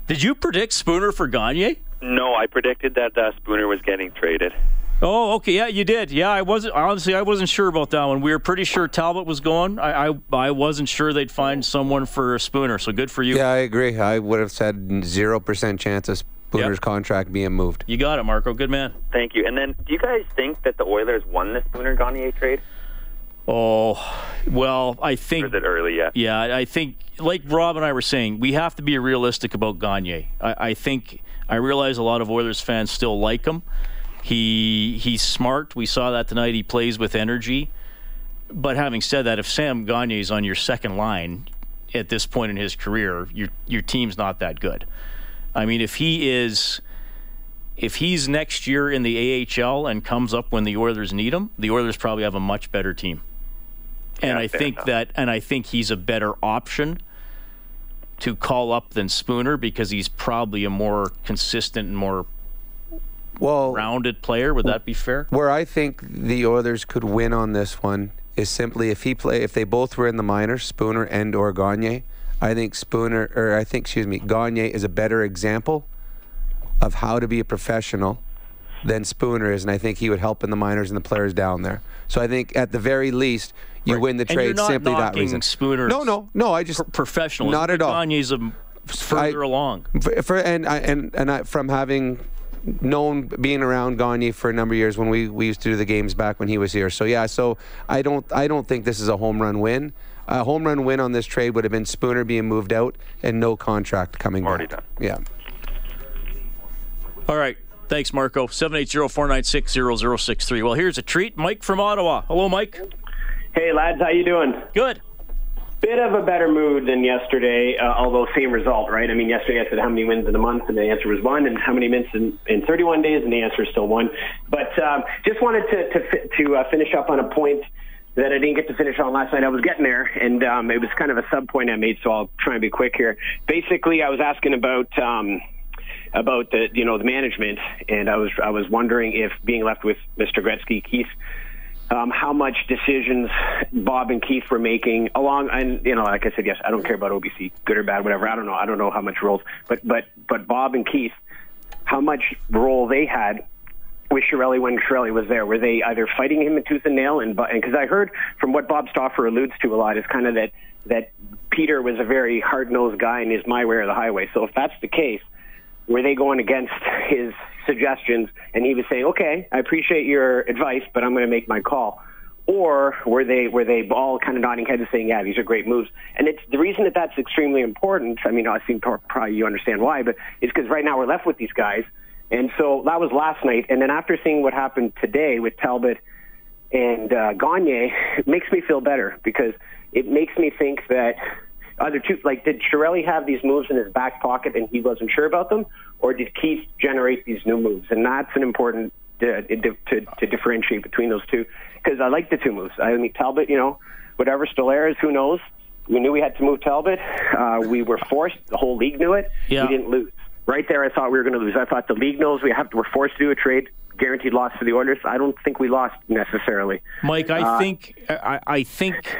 Did you predict Spooner for Gagner? No, I predicted that uh, Spooner was getting traded. Oh, okay. Yeah, you did. Yeah, I wasn't. Honestly, I wasn't sure about that one. We were pretty sure Talbot was gone. I, I, I wasn't sure they'd find someone for Spooner. So good for you. Yeah, I agree. I would have said zero percent chance of Spooner's yep. contract being moved. You got it, Marco. Good man. Thank you. And then, do you guys think that the Oilers won the Spooner-Gagner trade? Oh, well, I think. Or is it early yet? Yeah, I think. Like Rob and I were saying, we have to be realistic about Gagner. I, I think I realize a lot of Oilers fans still like him. He he's smart. We saw that tonight. He plays with energy. But having said that, if Sam Gagner is on your second line at this point in his career, your your team's not that good. I mean, if he is, if he's next year in the A H L and comes up when the Oilers need him, the Oilers probably have a much better team. And yeah, I think enough. that, and I think he's a better option to call up than Spooner, because he's probably a more consistent and more well rounded player. Would that be fair? Where I think the Oilers could win on this one is simply if he play, if they both were in the minors, Spooner and or Gagner. I think Spooner, or I think, excuse me, Gagner is a better example of how to be a professional than Spooner is, and I think he would help in the minors and the players down there. So I think at the very least, you right. win the trade, and you're not simply knocking that reason. Spooner's no, no, no. I just professional. Not at all. Gagner's a further I, along. For, for, and I, and and I, from having known, being around Gagner for a number of years when we, we used to do the games back when he was here. So yeah, so I don't I don't think this is a home run win. A home run win on this trade would have been Spooner being moved out and no contract coming Already back. Already done. Yeah. All right. Thanks, Marco. seven eight zero, four nine six, zero zero six three. Well, here's a treat. Mike from Ottawa. Hello, Mike. Hey, lads. How you doing? Good. Bit of a better mood than yesterday, uh, although same result, right? I mean, yesterday I said how many wins in a month, and the answer was one, and how many wins in, in thirty-one days, and the answer is still one. But um, just wanted to, to, to uh, finish up on a point that I didn't get to finish on last night. I was getting there, and um, it was kind of a sub-point I made, so I'll try and be quick here. Basically, I was asking about... Um, about the, you know, the management, and I was I was wondering if being left with Mister Gretzky, Keith, um, how much decisions Bob and Keith were making along, and you know, like I said, yes, I don't care about O B C, good or bad, whatever. I don't know. I don't know how much roles, but but but Bob and Keith, how much role they had with Chiarelli when Chiarelli was there. Were they either fighting him in tooth and nail? And because I heard from what Bob Stauffer alludes to a lot is kind of that that Peter was a very hard-nosed guy and is my way or the highway. So if that's the case, were they going against his suggestions and he was saying, okay, I appreciate your advice, but I'm going to make my call? Or were they were they all kind of nodding heads and saying, yeah, these are great moves? And it's the reason that that's extremely important. I mean, I think probably you understand why, but it's because right now we're left with these guys. And so that was last night. And then after seeing what happened today with Talbot and uh, Gagner, it makes me feel better, because it makes me think that other two, like, did Chiarelli have these moves in his back pocket and he wasn't sure about them, or did Keith generate these new moves? And that's an important uh, to, to to differentiate between those two, because I like the two moves. I mean, Talbot, you know, whatever still airs, who knows? We knew we had to move Talbot. Uh, we were forced. The whole league knew it. Yeah. We didn't lose. Right there, I thought we were going to lose. I thought the league knows we have to, we're forced to do a trade. Guaranteed loss for the Oilers. I don't think we lost necessarily. Mike, I uh, think I, I think.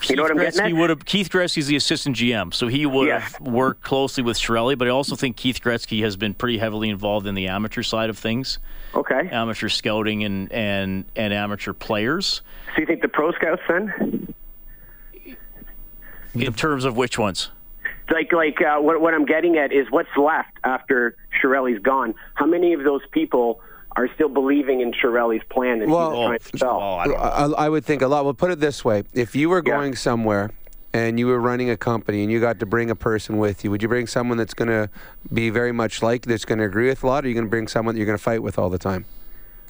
Keith, you know what I'm Gretzky would have, Keith Gretzky's the assistant G M, so he would yes. have worked closely with Chiarelli, but I also think Keith Gretzky has been pretty heavily involved in the amateur side of things. Okay. Amateur scouting and, and, and amateur players. So you think the pro scouts then? In terms of which ones? Like, like uh, what, what I'm getting at is what's left after Chiarelli's gone. How many of those people are still believing in Chiarelli's plan that well, he's trying to sell? Well, I, I, I would think a lot. Well, put it this way. If you were going yeah. somewhere and you were running a company and you got to bring a person with you, would you bring someone that's going to be very much like, that's going to agree with a lot, or are you going to bring someone that you're going to fight with all the time?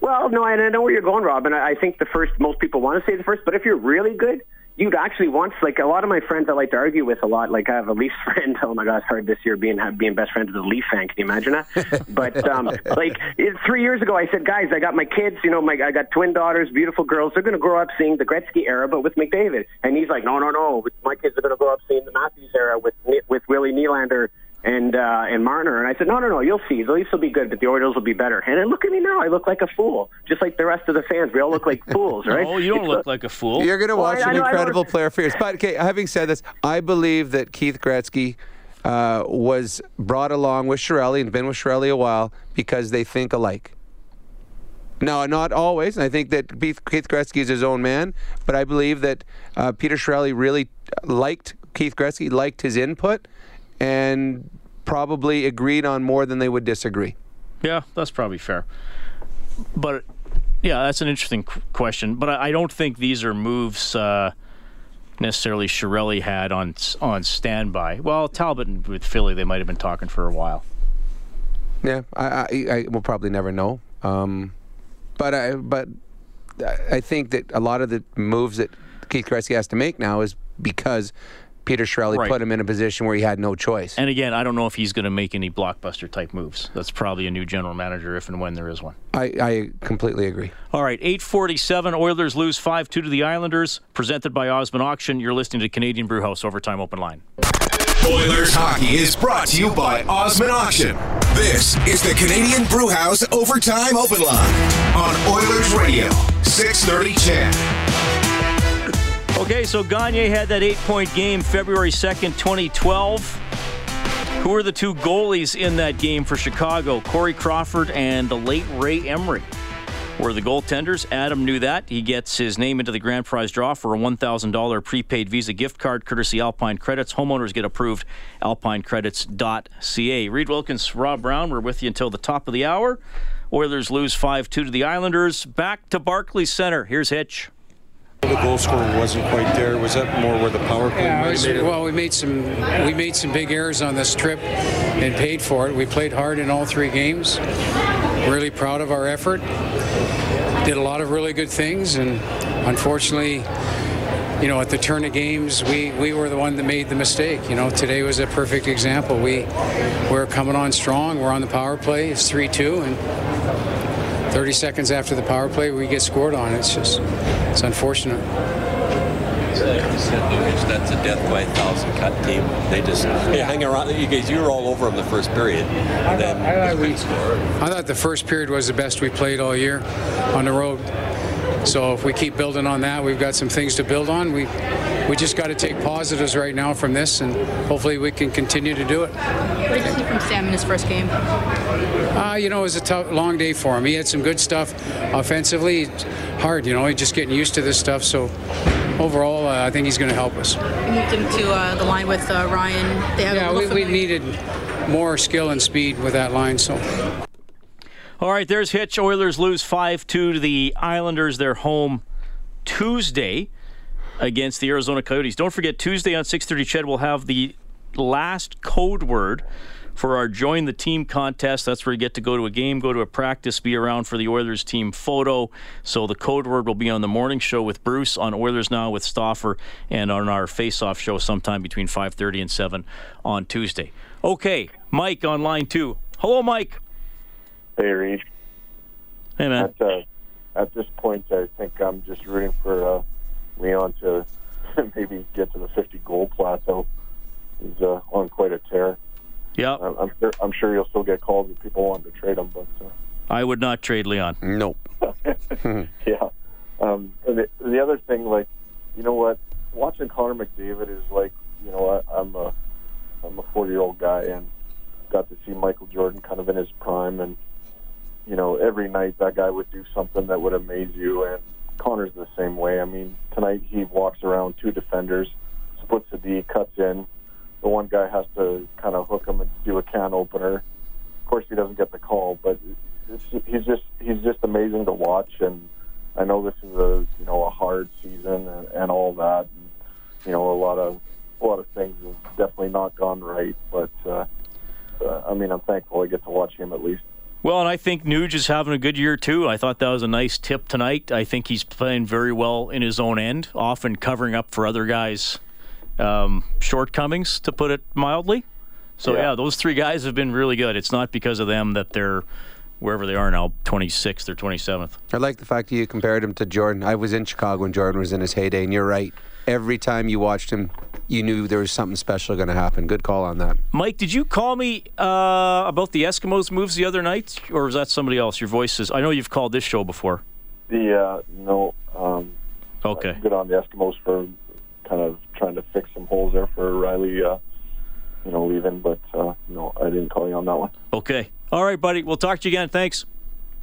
Well, no, and I know where you're going, Rob, and I think the first, most people want to say the first, but if you're really good, you'd actually want, like a lot of my friends I like to argue with a lot, like I have a Leafs friend, oh my gosh, hard this year being being best friends with a Leaf fan, can you imagine that? But um, like it, three years ago I said, guys, I got my kids, you know, my I got twin daughters, beautiful girls, they're going to grow up seeing the Gretzky era but with McDavid. And he's like, no, no, no, my kids are going to grow up seeing the Matthews era with with Willie Nylander and uh, and Marner. And I said, no, no, no, you'll see. The Leafs will be good, but the Oilers will be better. And then look at me now. I look like a fool, just like the rest of the fans. We all look like fools, right? No, you don't it's look like a fool. You're going to watch well, I, an I know, incredible player for years. But, okay, having said this, I believe that Keith Gretzky uh, was brought along with Chiarelli and been with Chiarelli a while because they think alike. No, not always. And I think that Keith Gretzky is his own man. But I believe that uh, Peter Chiarelli really liked Keith Gretzky, liked his input, and probably agreed on more than they would disagree. Yeah, that's probably fair. But, yeah, that's an interesting question. But I, I don't think these are moves uh, necessarily Chiarelli had on on standby. Well, Talbot and with Philly, they might have been talking for a while. Yeah, I, I, I will probably never know. Um, but I, but I think that a lot of the moves that Keith Gretzky has to make now is because Peter Chiarelli right. put him in a position where he had no choice. And again, I don't know if he's going to make any blockbuster-type moves. That's probably a new general manager if and when there is one. I, I completely agree. All right, eight forty-seven, Oilers lose five two to the Islanders. Presented by Osmond Auction. You're listening to Canadian Brewhouse Overtime Open Line. Oilers hockey is brought to you by Osmond Auction. This is the Canadian Brewhouse Overtime Open Line on Oilers Radio, six thirty C H E D. Okay, so Gagner had that eight-point game February second, twenty twelve. Who are the two goalies in that game for Chicago? Corey Crawford and the late Ray Emery were the goaltenders. Adam knew that. He gets his name into the grand prize draw for a one thousand dollars prepaid Visa gift card courtesy Alpine Credits. Homeowners get approved. alpine credits dot c a. Reed Wilkins, Rob Brown, we're with you until the top of the hour. Oilers lose five two to the Islanders. Back to Barclays Center. Here's Hitch. The goal scoring wasn't quite there. Was that more where the power play? Yeah, was, well, we made some we made some big errors on this trip and paid for it. We played hard in all three games. Really proud of our effort. Did a lot of really good things, and unfortunately, you know, at the turn of games, we, we were the one that made the mistake. You know, today was a perfect example. We we're coming on strong. We're on the power play. It's three two, and thirty seconds after the power play, we get scored on. It's just it's unfortunate. Like you said, Lucas, that's a death by a thousand cut team. They just yeah. hang around. You guys, you were all over them the first period. I thought, I, thought we, I thought the first period was the best we played all year on the road. So if we keep building on that, we've got some things to build on. We we just got to take positives right now from this, and hopefully we can continue to do it. What did you see from Sam in his first game? Uh, you know, it was a tough, long day for him. He had some good stuff offensively. Hard, you know, he's just getting used to this stuff, so... Overall, uh, I think he's going to help us. We moved him to uh, the line with uh, Ryan. They have yeah, we, we needed more skill and speed with that line. So, all right, there's Hitch. Oilers lose five two to the Islanders. They're home Tuesday against the Arizona Coyotes. Don't forget, Tuesday on six thirty C H E D, we'll have the last code word for our Join the Team contest. That's where you get to go to a game, go to a practice, be around for the Oilers team photo. So the code word will be on the morning show with Bruce, on Oilers Now with Stauffer, and on our face-off show sometime between five thirty and seven on Tuesday. Okay, Mike on line two. Hello, Mike. Hey, Reed. Hey, man. At, uh, at this point, I think I'm just rooting for uh, Leon to maybe get to the fifty-goal plateau. He's uh, on quite a tear. Yeah, I'm sure. I'm sure you'll still get calls if people want to trade him. But uh, I would not trade Leon. Nope. yeah. Um, the, the other thing, like, you know what? Watching Connor McDavid is like, you know, I, I'm a I'm a forty-year-old guy and got to see Michael Jordan kind of in his prime, and you know, every night that guy would do something that would amaze you. And Connor's the same way. I mean, tonight he walks around two defenders, splits the D, cuts in. The one guy has to kind of hook him and do a can opener. Of course, he doesn't get the call, but it's, he's just he's just amazing to watch. And I know this is a you know a hard season and, and all that. And, you know, a lot of a lot of things have definitely not gone right. But uh, uh, I mean, I'm thankful I get to watch him at least. Well, and I think Nuge is having a good year, too. I thought that was a nice tip tonight. I think he's playing very well in his own end, often covering up for other guys' Um, shortcomings, to put it mildly. So yeah. yeah, those three guys have been really good. It's not because of them that they're wherever they are now, twenty-sixth or twenty-seventh. I like the fact that you compared him to Jordan. I was in Chicago when Jordan was in his heyday, and you're right. Every time you watched him, you knew there was something special going to happen. Good call on that. Mike, did you call me uh, about the Eskimos moves the other night, or was that somebody else? Your voice is... I know you've called this show before. Yeah, uh, no. Um, okay. Good on the Eskimos for... kind of trying to fix some holes there for Riley, uh, you know, leaving. But, uh, no, I didn't call you on that one. Okay. All right, buddy. We'll talk to you again. Thanks.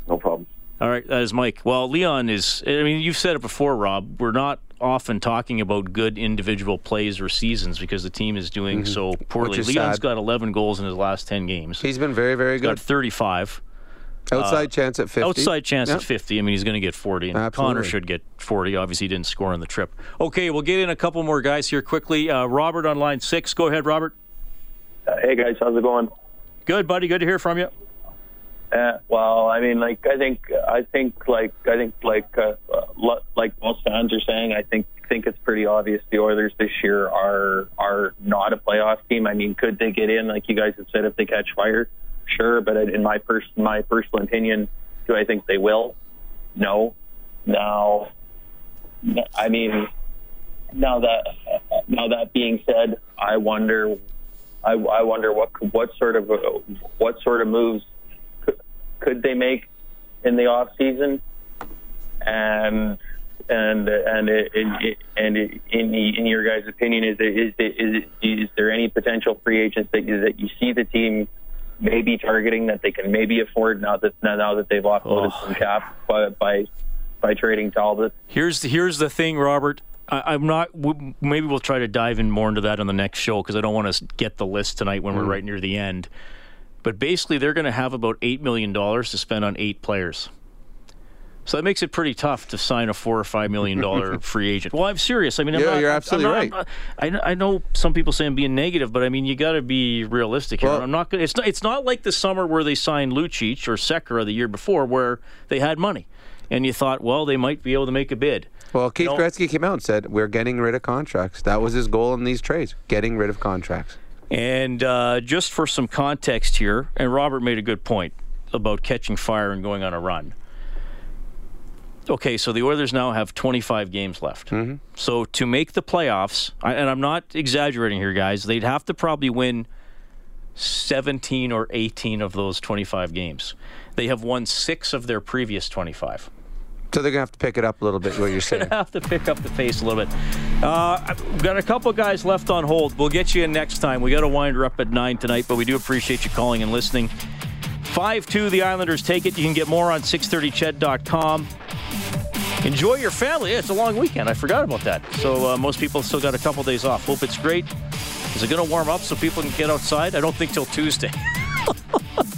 No problem. All right. That is Mike. Well, Leon is, I mean, you've said it before, Rob. We're not often talking about good individual plays or seasons because the team is doing mm-hmm. so poorly. Leon's sad. Got eleven goals in his last ten games. He's been very, very good. He's got thirty-five. Outside uh, chance at fifty. Outside chance yep. at fifty. I mean, he's going to get forty. And absolutely. Connor should get forty. Obviously, he didn't score on the trip. Okay, we'll get in a couple more guys here quickly. Uh, Robert on line six. Go ahead, Robert. Uh, hey, guys. How's it going? Good, buddy. Good to hear from you. Uh, well, I mean, like I think, I think, like I think, like uh, like most fans are saying, I think think it's pretty obvious the Oilers this year are are not a playoff team. I mean, could they get in? Like you guys have said, if they catch fire, sure. But in my pers- my personal opinion, do I think they will? No. Now, I mean, now that now that being said, I wonder, I, I wonder what what sort of what sort of moves could they make in the off season, and and and it, it, it, and it, in the, in your guys' opinion, is there, is there, is, it, is there any potential free agents that you, that you see the team maybe targeting that they can maybe afford now that now that they've offloaded oh. some cap by, by by trading Talbot? Here's here's the thing, Robert. I, I'm not. W- maybe we'll try to dive in more into that on the next show because I don't want to get the list tonight when mm. we're right near the end. But basically, they're going to have about eight million dollars to spend on eight players. So that makes it pretty tough to sign a four or five million dollars free agent. Well, I'm serious. I mean, I'm yeah, not, you're absolutely I'm not, right. Not, I know some people say I'm being negative, but I mean, you got to be realistic here. Well, I'm not. Gonna, it's not. It's not like the summer where they signed Lucic or Sekera the year before, where they had money, and you thought, well, they might be able to make a bid. Well, Keith you know, Gretzky came out and said, "We're getting rid of contracts." That was his goal in these trades: getting rid of contracts. And uh, just for some context here, and Robert made a good point about catching fire and going on a run. Okay, so the Oilers now have twenty-five games left. Mm-hmm. So to make the playoffs, and I'm not exaggerating here, guys, they'd have to probably win seventeen or eighteen of those twenty-five games. They have won six of their previous twenty-five. So they're going to have to pick it up a little bit, what you're saying. They're going to have to pick up the pace a little bit. Uh, I've got a couple guys left on hold. We'll get you in next time. We got to wind her up at nine tonight, but we do appreciate you calling and listening. five two, the Islanders take it. You can get more on six thirty C H E D dot com. Enjoy your family. Yeah, it's a long weekend. I forgot about that. So uh, most people still got a couple days off. Hope it's great. Is it going to warm up so people can get outside? I don't think till Tuesday.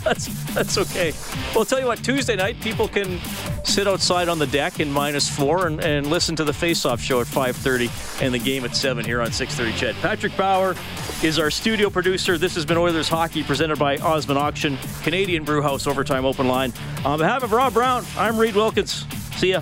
That's that's okay. Well, I'll tell you what, Tuesday night, people can sit outside on the deck in minus four and, and listen to the face-off show at five thirty and the game at seven here on six thirty C H E D. Patrick Bauer is our studio producer. This has been Oilers Hockey presented by Osmond Auction, Canadian Brewhouse Overtime Open Line. On behalf of Rob Brown, I'm Reed Wilkins. See ya.